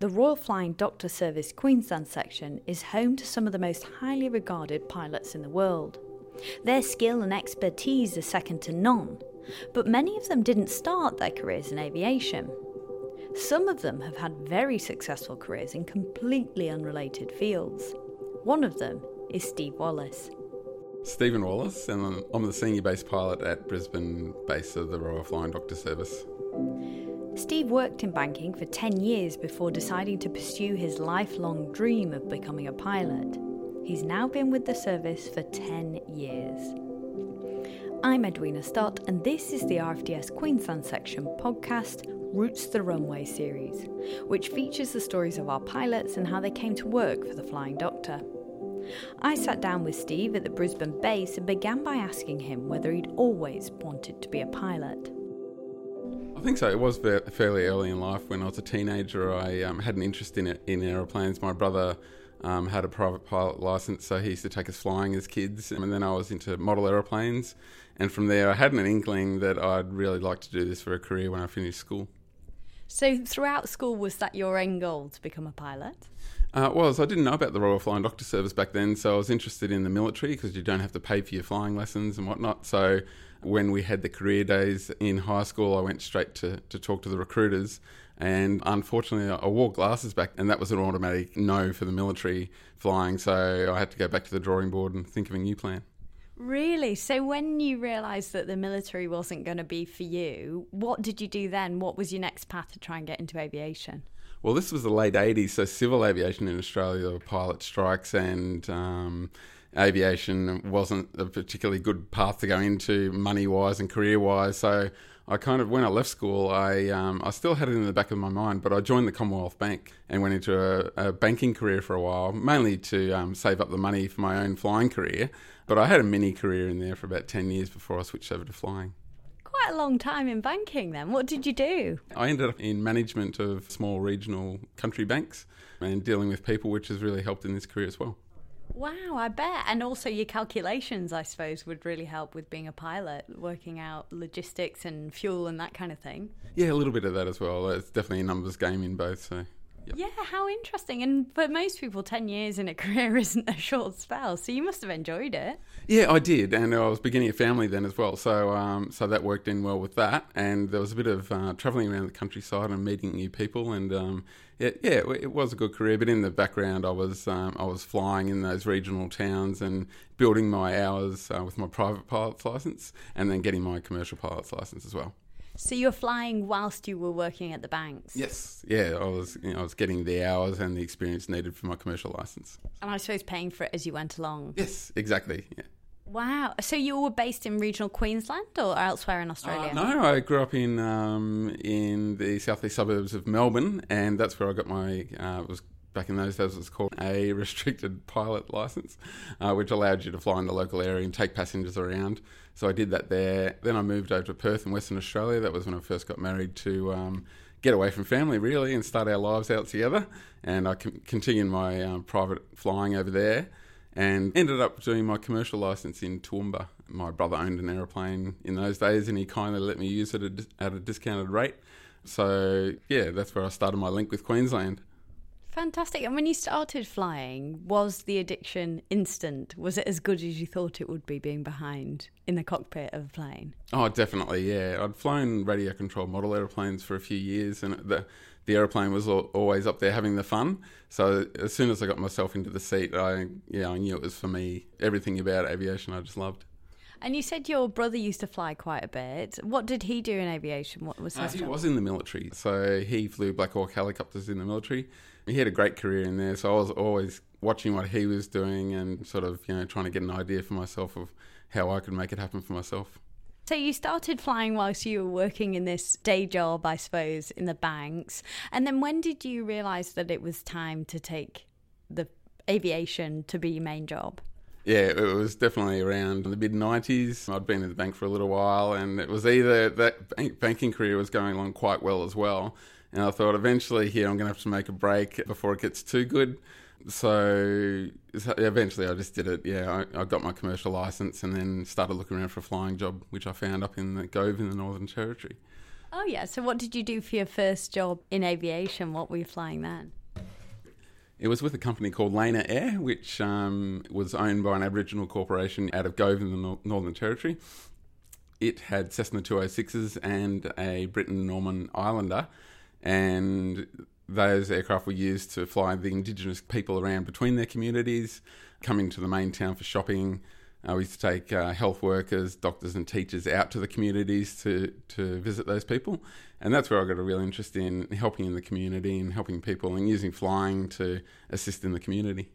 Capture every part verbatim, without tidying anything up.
The Royal Flying Doctor Service Queensland section is home to some of the most highly regarded pilots in the world. Their skill and expertise are second to none, but many of them didn't start their careers in aviation. Some of them have had very successful careers in completely unrelated fields. One of them is Steve Wallace. Stephen Wallace, and I'm, I'm the senior base pilot at Brisbane base of the Royal Flying Doctor Service. Steve worked in banking for ten years before deciding to pursue his lifelong dream of becoming a pilot. He's now been with the service for ten years. I'm Edwina Stott, and this is the R F D S Queensland Section podcast, Roots the Runway series, which features the stories of our pilots and how they came to work for the Flying Doctor. I sat down with Steve at the Brisbane base and began by asking him whether he'd always wanted to be a pilot. I think so. It was fairly early in life. When I was a teenager, I um, had an interest in it, in aeroplanes. My brother um, had a private pilot licence, so he used to take us flying as kids. And then I was into model aeroplanes. And from there, I had an inkling that I'd really like to do this for a career when I finished school. So throughout school, was that your end goal, to become a pilot? Uh, well, so I didn't know about the Royal Flying Doctor Service back then, so I was interested in the military because you don't have to pay for your flying lessons and whatnot. So when we had the career days in high school, I went straight to, to talk to the recruiters. And unfortunately, I wore glasses back, and that was an automatic no for the military flying. So I had to go back to the drawing board and think of a new plan. Really? So when you realised that the military wasn't going to be for you, what did you do then? What was your next path to try and get into aviation? Well, this was the late eighties, so civil aviation in Australia, there were pilot strikes, and um, aviation wasn't a particularly good path to go into money-wise and career-wise. So I kind of, when I left school, I um, I still had it in the back of my mind, but I joined the Commonwealth Bank and went into a, a banking career for a while, mainly to um, save up the money for my own flying career. But I had a mini career in there for about ten years before I switched over to flying. Quite a long time in banking then. What did you do? I ended up in management of small regional country banks and dealing with people, which has really helped in this career as well. Wow, I bet. And also your calculations, I suppose, would really help with being a pilot, working out logistics and fuel and that kind of thing. Yeah, a little bit of that as well. It's definitely a numbers game in both. So, yep. Yeah, how interesting. And for most people, ten years in a career isn't a short spell, so you must have enjoyed it. Yeah, I did. And I was beginning a family then as well. So um, so that worked in well with that. And there was a bit of uh, travelling around the countryside and meeting new people and... Um, Yeah, yeah, it was a good career, but in the background I was um, I was flying in those regional towns and building my hours uh, with my private pilot's licence and then getting my commercial pilot's licence as well. So you were flying whilst you were working at the banks? Yes, yeah, I was you know, I was getting the hours and the experience needed for my commercial licence. And I suppose paying for it as you went along? Yes, exactly, yeah. Wow. So you were based in regional Queensland or elsewhere in Australia? Uh, no, I grew up in um, in the southeast suburbs of Melbourne, and that's where I got my, uh, was back in those days, it was called a restricted pilot licence, uh, which allowed you to fly in the local area and take passengers around. So I did that there. Then I moved over to Perth in Western Australia. That was when I first got married to... Um, get away from family, really, and start our lives out together. And I con- continued my uh, private flying over there. And ended up doing my commercial licence in Toowoomba. My brother owned an aeroplane in those days and he kindly let me use it at a discounted rate. So, yeah, that's where I started my link with Queensland. Fantastic. And when you started flying, was the addiction instant? Was it as good as you thought it would be being behind in the cockpit of a plane? Oh, definitely, yeah. I'd flown radio-controlled model aeroplanes for a few years and the the aeroplane was always up there having the fun. So as soon as I got myself into the seat, I yeah, I knew it was for me. Everything about aviation I just loved. And you said your brother used to fly quite a bit. What did he do in aviation? What was uh, He was in the military. So he flew Black Hawk helicopters in the military. He had a great career in there. So I was always watching what he was doing and sort of, you know, trying to get an idea for myself of how I could make it happen for myself. So you started flying whilst you were working in this day job, I suppose, in the banks. And then when did you realise that it was time to take the aviation to be your main job? Yeah, it was definitely around the mid nineties. I'd been in the bank for a little while and it was either that bank, banking career was going along quite well as well. And I thought eventually here, yeah, I'm going to have to make a break before it gets too good. So eventually I just did it. Yeah, I, I got my commercial licence and then started looking around for a flying job, which I found up in the Gove in the Northern Territory. Oh, yeah. So what did you do for your first job in aviation? What were you flying then? It was with a company called Lana Air, which um, was owned by an Aboriginal corporation out of Gove in the no- Northern Territory. It had Cessna two oh sixes and a Britain Norman Islander, and those aircraft were used to fly the Indigenous people around between their communities, coming to the main town for shopping. Uh, we used to take uh, health workers, doctors and teachers out to the communities to, to visit those people. And that's where I got a real interest in helping in the community and helping people and using flying to assist in the community.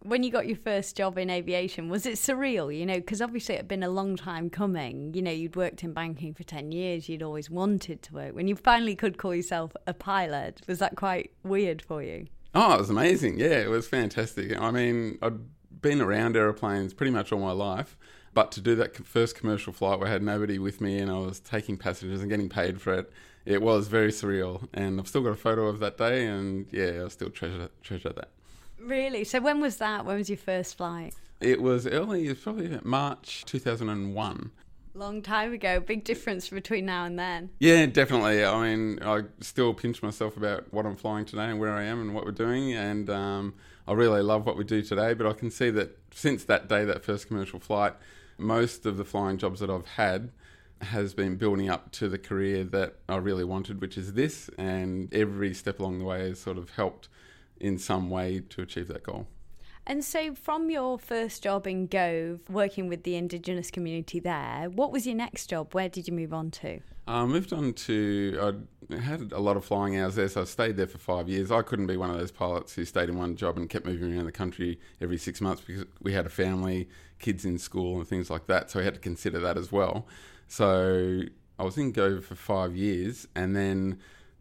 When you got your first job in aviation, was it surreal? You know, because obviously it had been a long time coming. You know, you'd worked in banking for ten years. You'd always wanted to work. When you finally could call yourself a pilot, was that quite weird for you? Oh, it was amazing. Yeah, it was fantastic. I mean, I'd been around aeroplanes pretty much all my life, but to do that first commercial flight where I had nobody with me and I was taking passengers and getting paid for it, it was very surreal. And I've still got a photo of that day, and yeah, I still treasure treasure that. Really? So when was that? When was your first flight? It was early, it was probably March two thousand one. Long time ago. Big difference between now and then. Yeah, definitely. I mean, I still pinch myself about what I'm flying today and where I am and what we're doing. And um, I really love what we do today. But I can see that since that day, that first commercial flight, most of the flying jobs that I've had has been building up to the career that I really wanted, which is this. And every step along the way has sort of helped in some way to achieve that goal. And so from your first job in Gove, working with the Indigenous community there, what was your next job? Where did you move on to? I moved on to, I had a lot of flying hours there, so I stayed there for five years. I couldn't be one of those pilots who stayed in one job and kept moving around the country every six months because we had a family, kids in school and things like that, so I had to consider that as well. So I was in Gove for five years and then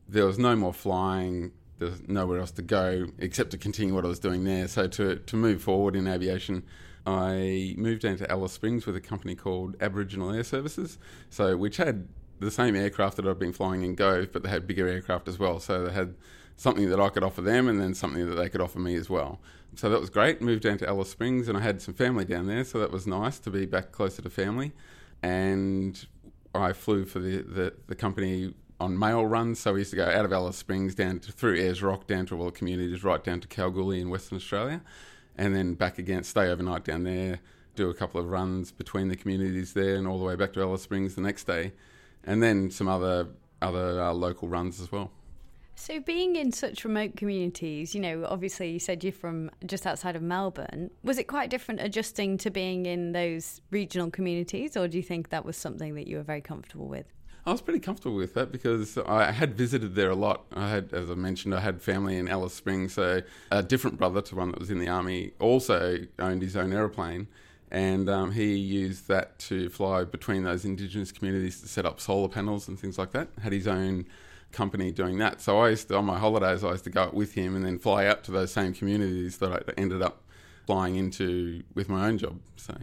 there was no more flying. There's nowhere else to go except to continue what I was doing there. So to to move forward in aviation, I moved down to Alice Springs with a company called Aboriginal Air Services, so which had the same aircraft that I'd been flying in Gove, but they had bigger aircraft as well. So they had something that I could offer them and then something that they could offer me as well. So that was great. Moved down to Alice Springs and I had some family down there, so that was nice to be back closer to family. And I flew for the, the, the company on mail runs, so we used to go out of Alice Springs down to, through Ayers Rock down to all the communities, right down to Kalgoorlie in Western Australia, and then back again, stay overnight down there, do a couple of runs between the communities there and all the way back to Alice Springs the next day, and then some other, other uh, local runs as well. So being in such remote communities, you know, obviously you said you're from just outside of Melbourne. Was it quite different adjusting to being in those regional communities, or do you think that was something that you were very comfortable with? I was pretty comfortable with that because I had visited there a lot. I had, as I mentioned, I had family in Alice Springs, so a different brother to one that was in the army also owned his own aeroplane, and um, he used that to fly between those Indigenous communities to set up solar panels and things like that. Had his own company doing that. So I used to, on my holidays, I used to go out with him and then fly out to those same communities that I ended up flying into with my own job. So.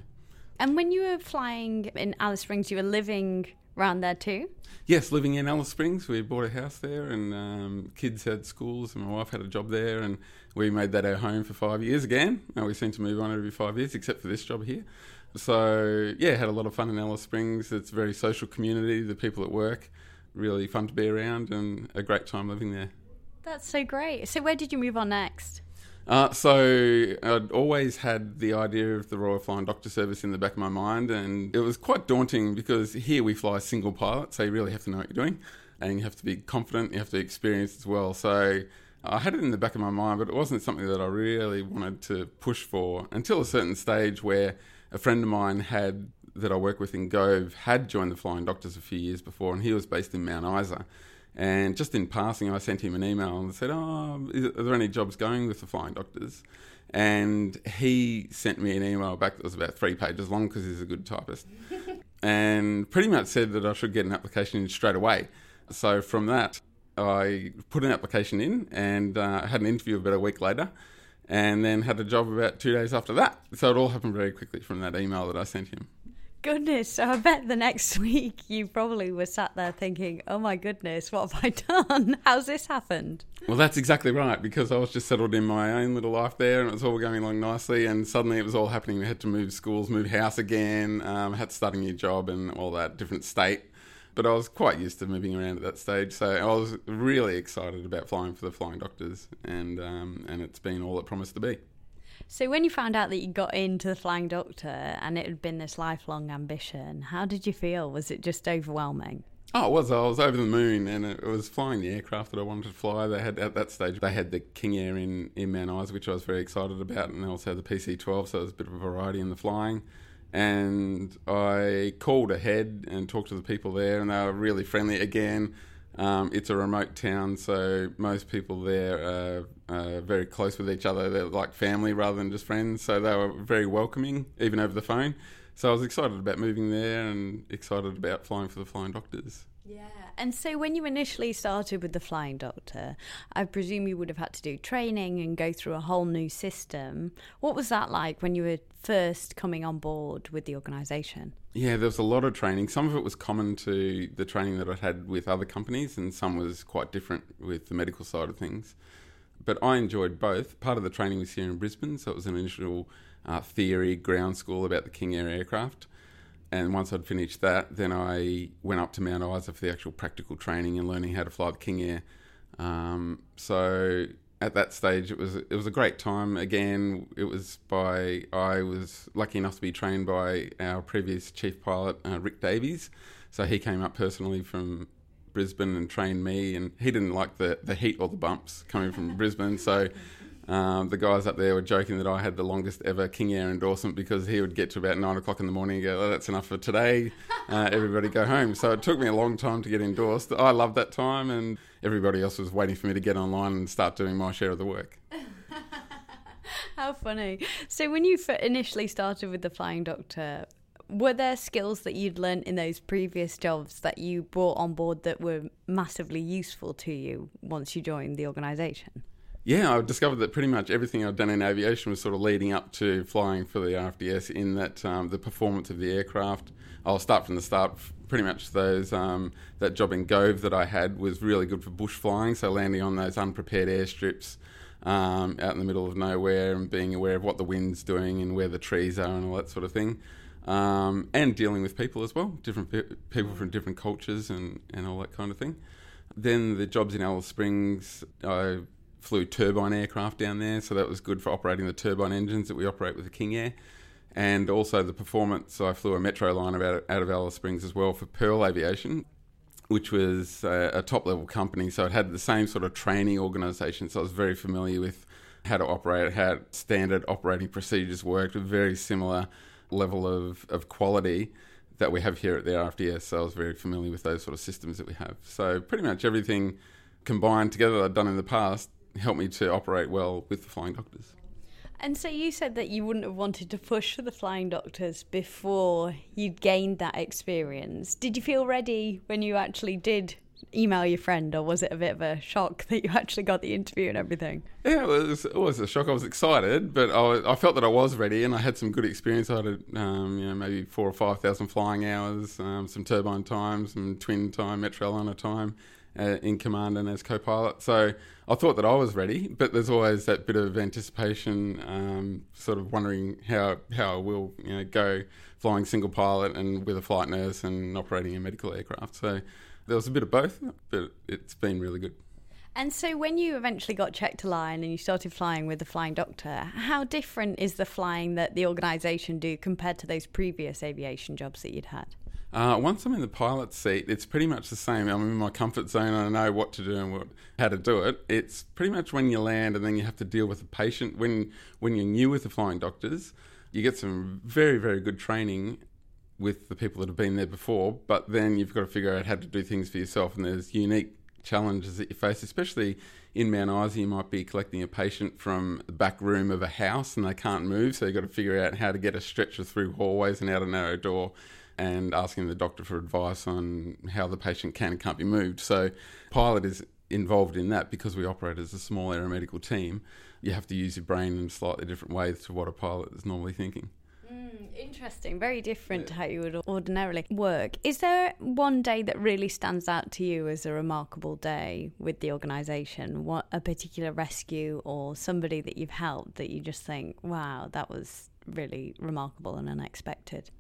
And when you were flying in Alice Springs, you were living around there too? Yes, living in Alice Springs. We bought a house there and um, kids had schools and my wife had a job there and we made that our home for five years again. And we seem to move on every five years except for this job here. So yeah, had a lot of fun in Alice Springs. It's a very social community, the people at work, really fun to be around and a great time living there. That's so great. So where did you move on next? Uh, so I'd always had the idea of the Royal Flying Doctor Service in the back of my mind, and it was quite daunting because here we fly single pilot, so you really have to know what you're doing and you have to be confident, you have to experience as well. So I had it in the back of my mind, but it wasn't something that I really wanted to push for until a certain stage where a friend of mine had that I work with in Gove had joined the Flying Doctors a few years before, and he was based in Mount Isa. And just in passing, I sent him an email and said, oh, is, are there any jobs going with the Flying Doctors? And he sent me an email back that was about three pages long because he's a good typist and pretty much said that I should get an application in straight away. So from that, I put an application in and uh, had an interview about a week later and then had a job about two days after that. So it all happened very quickly from that email that I sent him. Goodness, so I bet the next week you probably were sat there thinking, oh my goodness, what have I done? How's this happened? Well, that's exactly right, because I was just settled in my own little life there and it was all going along nicely and suddenly it was all happening. We had to move schools, move house again, um, had to start a new job and all that, different state. But I was quite used to moving around at that stage, so I was really excited about flying for the Flying Doctors, and um, and it's been all it promised to be. So when you found out that you got into the Flying Doctor and it had been this lifelong ambition, how did you feel? Was it just overwhelming? Oh, it was. I was over the moon, and it was flying the aircraft that I wanted to fly. They had, at that stage, they had the King Air in, in Mount Isa, which I was very excited about, and they also had the P C twelve, so there was a bit of a variety in the flying. And I called ahead and talked to the people there, and they were really friendly. Again, um, it's a remote town, so most people there are uh, very close with each other. They're like family rather than just friends, so they were very welcoming, even over the phone. So I was excited about moving there and excited about flying for the Flying Doctors. Yeah, and so when you initially started with the Flying Doctor, I presume you would have had to do training and go through a whole new system. What was that like when you were first coming on board with the organisation? Yeah, there was a lot of training. Some of it was common to the training that I'd had with other companies, and some was quite different with the medical side of things. But I enjoyed both. Part of the training was here in Brisbane, so it was an initial Uh, theory ground school about the King Air aircraft, and once I'd finished that, then I went up to Mount Isa for the actual practical training and learning how to fly the King Air. Um, so at that stage, it was it was a great time. Again, it was by I was lucky enough to be trained by our previous chief pilot, uh, Rick Davies. So he came up personally from Brisbane and trained me, and he didn't like the the heat or the bumps coming from Brisbane, so. Um, the guys up there were joking that I had the longest ever King Air endorsement, because he would get to about nine o'clock in the morning and go, oh, that's enough for today, uh, everybody go home. So it took me a long time to get endorsed. I loved that time, and everybody else was waiting for me to get online and start doing my share of the work. How funny. So when you initially started with the Flying Doctor, were there skills that you'd learnt in those previous jobs that you brought on board that were massively useful to you once you joined the organisation? Yeah, I discovered that pretty much everything I'd done in aviation was sort of leading up to flying for the R F D S, in that um, the performance of the aircraft. I'll start from the start. Pretty much those um, that job in Gove that I had was really good for bush flying, so landing on those unprepared airstrips um, out in the middle of nowhere, and being aware of what the wind's doing and where the trees are and all that sort of thing. Um, and dealing with people as well, different pe- people from different cultures and, and all that kind of thing. Then the jobs in Alice Springs, I... flew turbine aircraft down there, so that was good for operating the turbine engines that we operate with the King Air. And also the performance, I flew a Metroliner out of Alice Springs as well for Pearl Aviation, which was a top-level company, so it had the same sort of training organisation, so I was very familiar with how to operate, how standard operating procedures worked, a very similar level of, of quality that we have here at the R F D S, so I was very familiar with those sort of systems that we have. So pretty much everything combined together that I'd done in the past helped me to operate well with the Flying Doctors. And so you said that you wouldn't have wanted to push for the Flying Doctors before you'd gained that experience. Did you feel ready when you actually did email your friend, or was it a bit of a shock that you actually got the interview and everything? Yeah, it was always a shock. I was excited, but I, I felt that I was ready, and I had some good experience. I had um, you know, maybe four or five thousand flying hours, um, some turbine time, some twin time, Metroliner time, Uh, in command and as co-pilot, so I thought that I was ready, but there's always that bit of anticipation, um, sort of wondering how how I will you know, go flying single pilot and with a flight nurse and operating a medical aircraft. So there was a bit of both, but it's been really good. And so when you eventually got checked to line and you started flying with the Flying Doctor, how different is the flying that the organisation do compared to those previous aviation jobs that you'd had? Uh, once I'm in the pilot's seat, it's pretty much the same. I'm in my comfort zone, and I know what to do and what, how to do it. It's pretty much when you land and then you have to deal with the patient. When when you're new with the Flying Doctors, you get some very, very good training with the people that have been there before, but then you've got to figure out how to do things for yourself, and there's unique challenges that you face, especially in Mount Isa. You might be collecting a patient from the back room of a house and they can't move, so you've got to figure out how to get a stretcher through hallways and out a narrow door, and asking the doctor for advice on how the patient can and can't be moved. So pilot is involved in that because we operate as a small aeromedical team. You have to use your brain in a slightly different ways to what a pilot is normally thinking. Mm, interesting, very different yeah. to how you would ordinarily work. Is there one day that really stands out to you as a remarkable day with the organisation? What, a particular rescue or somebody that you've helped that you just think, wow, that was really remarkable and unexpected?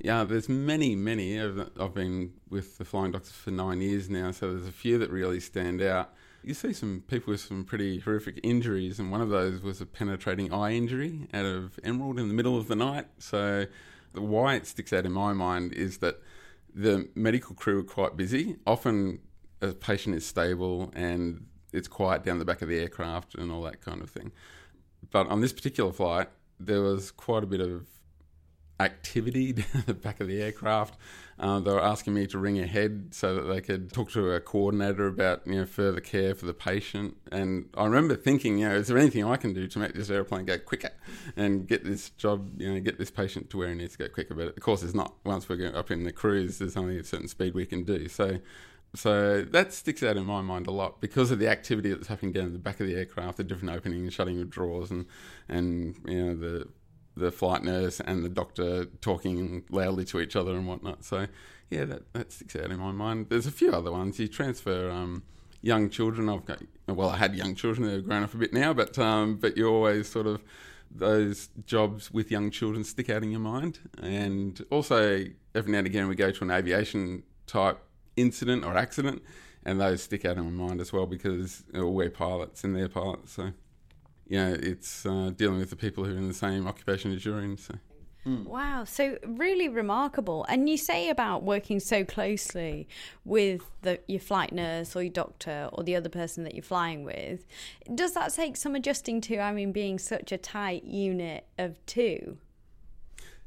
Yeah, there's many, many. I've, I've been with the Flying Doctors for nine years now, so there's a few that really stand out. You see some people with some pretty horrific injuries, and one of those was a penetrating eye injury out of Emerald in the middle of the night. So the why it sticks out in my mind is that the medical crew are quite busy. Often a patient is stable and it's quiet down the back of the aircraft and all that kind of thing. But on this particular flight, there was quite a bit of activity down the back of the aircraft. Um, they were asking me to ring ahead so that they could talk to a coordinator about, you know, further care for the patient. And I remember thinking, you know, is there anything I can do to make this airplane go quicker and get this job, you know, get this patient to where he needs to go quicker? But of course, it's not. Once we're up in the cruise, there's only a certain speed we can do. So, so that sticks out in my mind a lot because of the activity that's happening down the back of the aircraft, the different opening and shutting of drawers, and and you know the. the flight nurse and the doctor talking loudly to each other and whatnot. So, yeah, that, that sticks out in my mind. There's a few other ones. You transfer um, young children. I've got, well, I had young children. They've grown up a bit now, but um, but you always sort of, those jobs with young children stick out in your mind. And also, every now and again, we go to an aviation type incident or accident, and those stick out in my mind as well because you know, we're pilots and they're pilots, so... You know, it's uh, dealing with the people who are in the same occupation as you're in. So. Mm. Wow, so really remarkable. And you say about working so closely with the, your flight nurse or your doctor or the other person that you're flying with. Does that take some adjusting to, I mean, being such a tight unit of two?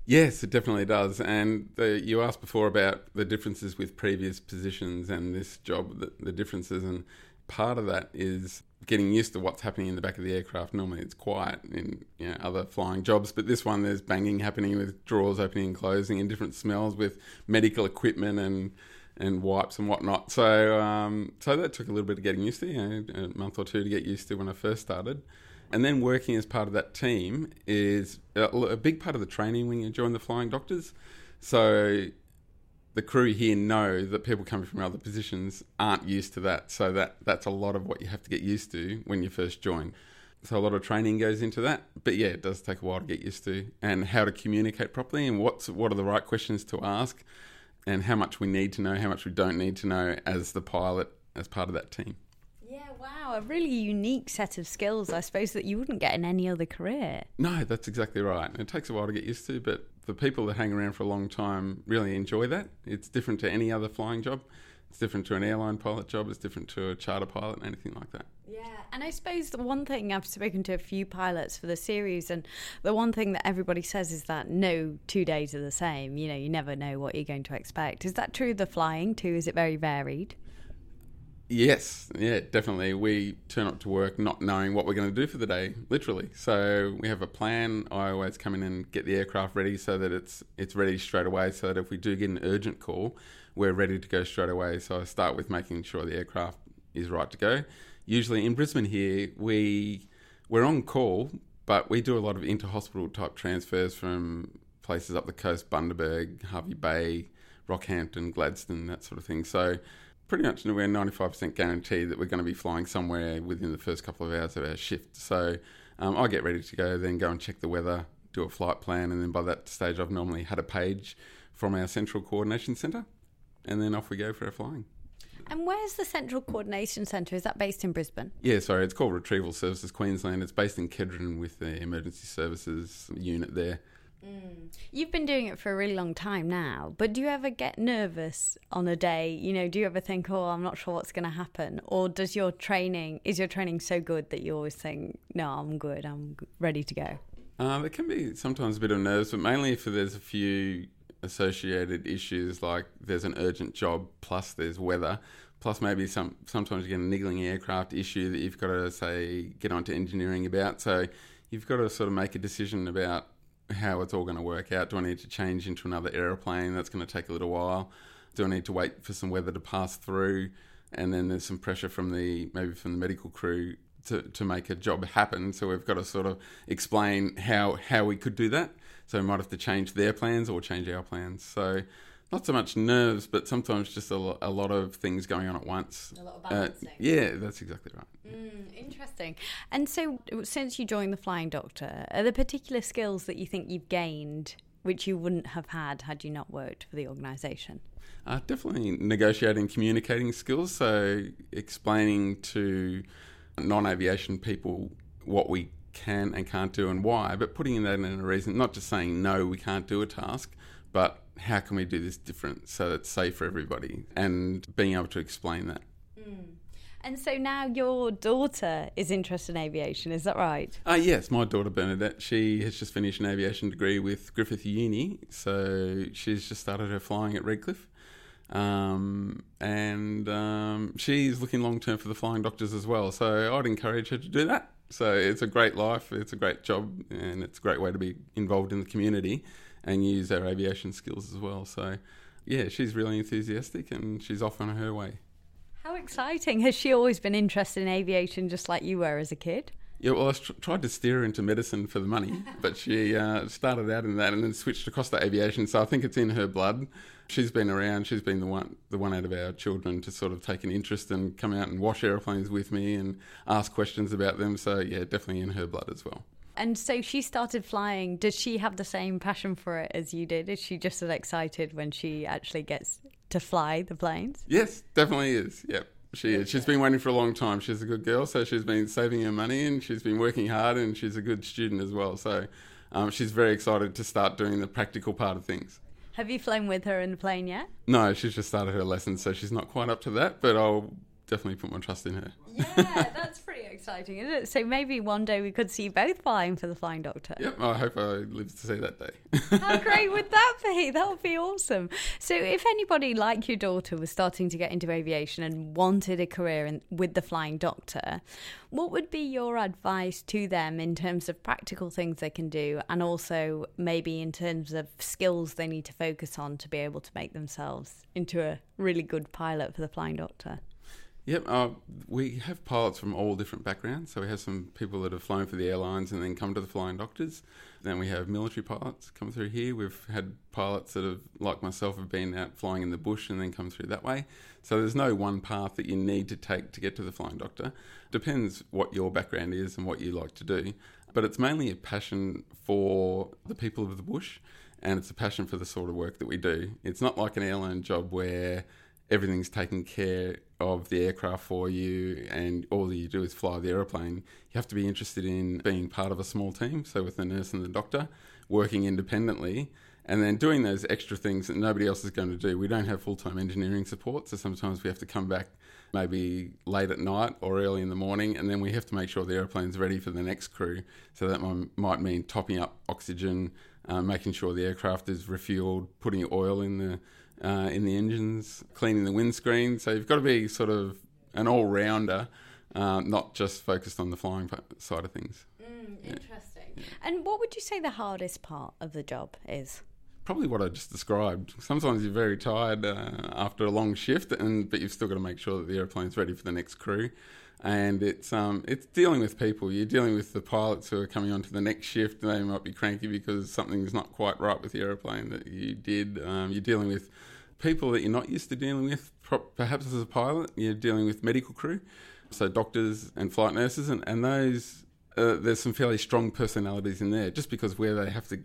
Yes, it definitely does. And the, you asked before about the differences with previous positions and this job, the, the differences. And part of that is... getting used to what's happening in the back of the aircraft. Normally it's quiet in you know, other flying jobs, but this one there's banging happening with drawers opening and closing and different smells with medical equipment and and wipes and whatnot. So um, so that took a little bit of getting used to, you know, a month or two to get used to when I first started. And then working as part of that team is a, a big part of the training when you join the Flying Doctors. So the crew here know that people coming from other positions aren't used to that. So that, that's a lot of what you have to get used to when you first join. So a lot of training goes into that. But yeah, it does take a while to get used to, and how to communicate properly and what's what are the right questions to ask and how much we need to know, how much we don't need to know as the pilot, as part of that team. Yeah, wow, a really unique set of skills, I suppose, that you wouldn't get in any other career. No, that's exactly right. It takes a while to get used to, but the people that hang around for a long time really enjoy that. It's different to any other flying job. It's different to an airline pilot job. It's different to a charter pilot and anything like that. Yeah, and I suppose the one thing, I've spoken to a few pilots for the series, and the one thing that everybody says is that no two days are the same. You know, you never know what you're going to expect. Is that true of the flying too? Is it very varied? Yes, yeah, definitely. We turn up to work not knowing what we're going to do for the day, literally. So we have a plan. I always come in and get the aircraft ready so that it's it's ready straight away, so that if we do get an urgent call, we're ready to go straight away. So I start with making sure the aircraft is right to go. Usually in Brisbane here, we, we're on call, but we do a lot of inter-hospital type transfers from places up the coast, Bundaberg, Harvey Bay, Rockhampton, Gladstone, that sort of thing. So... pretty much we're ninety-five percent guaranteed that we're going to be flying somewhere within the first couple of hours of our shift. So um, I get ready to go, then go and check the weather, do a flight plan, and then by that stage I've normally had a page from our central coordination centre, and then off we go for our flying. And where's the central coordination centre? Is that based in Brisbane? Yeah, sorry, it's called Retrieval Services Queensland. It's based in Kedron with the emergency services unit there. Mm. You've been doing it for a really long time now, but do you ever get nervous on a day? You know, do you ever think, oh, I'm not sure what's going to happen? Or does your training, is your training so good that you always think, no, I'm good, I'm ready to go? Uh, there can be sometimes a bit of nerves, but mainly if there's a few associated issues, like there's an urgent job, plus there's weather, plus maybe some sometimes you get a niggling aircraft issue that you've got to, say, get onto engineering about. So you've got to sort of make a decision about how it's all going to work out. Do I need to change into another aeroplane? That's going to take a little while. Do I need to wait for some weather to pass through? And then there's some pressure from the maybe from the medical crew to, to make a job happen. So we've got to sort of explain how how we could do that. So we might have to change their plans or change our plans. So not so much nerves, but sometimes just a lot, a lot of things going on at once. A lot of balancing. Uh, yeah, that's exactly right. Mm, interesting. And so since you joined the Flying Doctor, are there particular skills that you think you've gained which you wouldn't have had had you not worked for the organisation? Uh, definitely negotiating, communicating skills. So explaining to non-aviation people what we can and can't do and why, but putting that in a reason, not just saying, no, we can't do a task, but how can we do this different so that's safe for everybody, and being able to explain that. Mm. And so now your daughter is interested in aviation, is that right? Uh, yes, my daughter Bernadette, she has just finished an aviation degree with Griffith Uni, so she's just started her flying at Redcliffe. Um, and um, she's looking long-term for the Flying Doctors as well, so I'd encourage her to do that. So it's a great life, it's a great job, and it's a great way to be involved in the community and use our aviation skills as well. So, yeah, she's really enthusiastic and she's off on her way. How exciting. Has she always been interested in aviation just like you were as a kid? Yeah, well, I tr- tried to steer her into medicine for the money, but she uh, started out in that and then switched across to aviation. So I think it's in her blood. She's been around. She's been the one the one out of our children to sort of take an interest and come out and wash aeroplanes with me and ask questions about them. So, yeah, definitely in her blood as well. And so she started flying. Does she have the same passion for it as you did? Is she just as excited when she actually gets to fly the planes? Yes, definitely is. Yep, she is. She's been waiting for a long time. She's a good girl, so she's been saving her money and she's been working hard, and she's a good student as well. So um, she's very excited to start doing the practical part of things. Have you flown with her in the plane yet? No, she's just started her lessons, so she's not quite up to that, but I'll definitely put my trust in her. Yeah, that's pretty exciting, isn't it? So maybe one day we could see you both flying for the Flying Doctor. Yep, I hope I live to see that day. How great would that be? That would be awesome. So if anybody like your daughter was starting to get into aviation and wanted a career in, with the Flying Doctor, what would be your advice to them in terms of practical things they can do, and also maybe in terms of skills they need to focus on to be able to make themselves into a really good pilot for the Flying Doctor? Yep, uh, we have pilots from all different backgrounds. So we have some people that have flown for the airlines and then come to the Flying Doctors. Then we have military pilots come through here. We've had pilots that have, like myself, have been out flying in the bush and then come through that way. So there's no one path that you need to take to get to the Flying Doctor. Depends what your background is and what you like to do. But it's mainly a passion for the people of the bush, and it's a passion for the sort of work that we do. It's not like an airline job where everything's taken care of the aircraft for you and all that you do is fly the aeroplane. You have to be interested in being part of a small team, so with the nurse and the doctor, working independently, and then doing those extra things that nobody else is going to do. We don't have full-time engineering support, so sometimes we have to come back maybe late at night or early in the morning, and then we have to make sure the aeroplane's ready for the next crew. So that might mean topping up oxygen, uh, making sure the aircraft is refueled, putting oil in the Uh, in the engines, cleaning the windscreen. So you've got to be sort of an all-rounder, uh, not just focused on the flying side of things. Mm, yeah. Interesting. Yeah. And what would you say the hardest part of the job is? Probably what I just described. Sometimes you're very tired uh, after a long shift, and but you've still got to make sure that the airplane's ready for the next crew. And it's um, it's dealing with people. You're dealing with the pilots who are coming on to the next shift. They might be cranky because something's not quite right with the aeroplane that you did. Um, you're dealing with people that you're not used to dealing with. Perhaps as a pilot, you're dealing with medical crew, so doctors and flight nurses, and, and those uh, there's some fairly strong personalities in there. Just because where they have to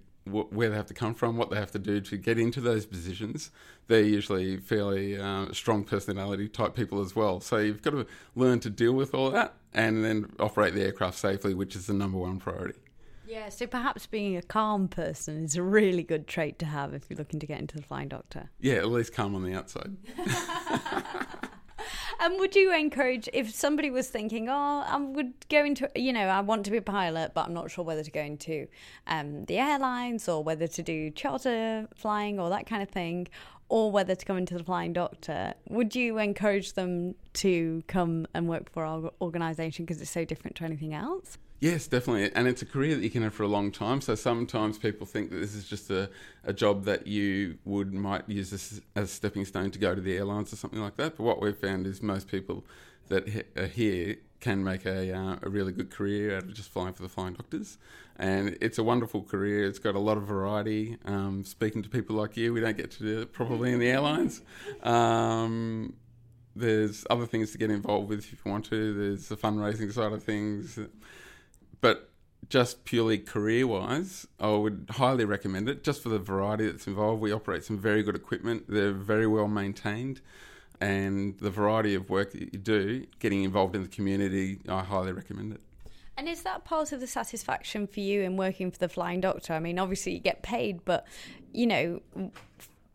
where they have to come from, what they have to do to get into those positions, they're usually fairly uh, strong personality type people as well. So you've got to learn to deal with all that and then operate the aircraft safely, which is the number one priority. Yeah, so perhaps being a calm person is a really good trait to have if you're looking to get into the Flying Doctor. Yeah, at least calm on the outside. And would you encourage, if somebody was thinking, oh, I would go into, you know, I want to be a pilot, but I'm not sure whether to go into um, the airlines or whether to do charter flying or that kind of thing, or whether to come into the Flying Doctor, would you encourage them to come and work for our organisation because it's so different to anything else? Yes, definitely. And it's a career that you can have for a long time. So sometimes people think that this is just a, a job that you would might use as, as a stepping stone to go to the airlines or something like that. But what we've found is most people that he, are here can make a, uh, a really good career out of just flying for the Flying Doctors. And it's a wonderful career. It's got a lot of variety. Um, speaking to people like you, we don't get to do it probably in the airlines. Um There's other things to get involved with if you want to. There's the fundraising side of things. But just purely career-wise, I would highly recommend it, just for the variety that's involved. We operate some very good equipment. They're very well maintained. And the variety of work that you do, getting involved in the community, I highly recommend it. And is that part of the satisfaction for you in working for the Flying Doctor? I mean, obviously you get paid, but, you know,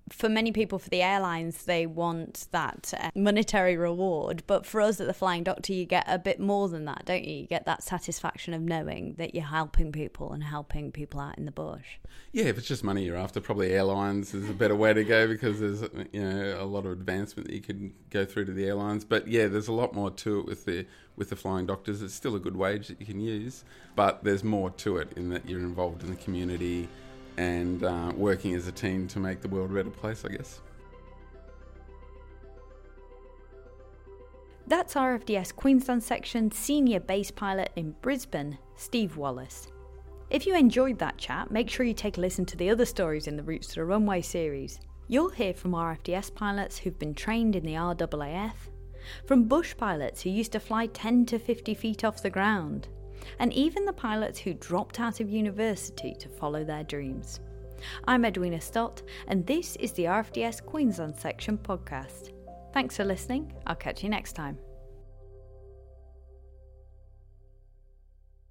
for many people, for the airlines, they want that monetary reward. But for us at the Flying Doctor, you get a bit more than that, don't you? You get that satisfaction of knowing that you're helping people and helping people out in the bush. Yeah, if it's just money you're after, probably airlines is a better way to go, because there's, you know, a lot of advancement that you can go through to the airlines. But yeah, there's a lot more to it with the with the Flying Doctors. It's still a good wage that you can use, but there's more to it in that you're involved in the community and uh, working as a team to make the world a better place, I guess. That's R F D S Queensland Section Senior Base Pilot in Brisbane, Steve Wallace. If you enjoyed that chat, make sure you take a listen to the other stories in the Routes to the Runway series. You'll hear from R F D S pilots who've been trained in the R A A F, from bush pilots who used to fly ten to fifty feet off the ground, and even the pilots who dropped out of university to follow their dreams. I'm Edwina Stott, and this is the R F D S Queensland Section podcast. Thanks for listening. I'll catch you next time.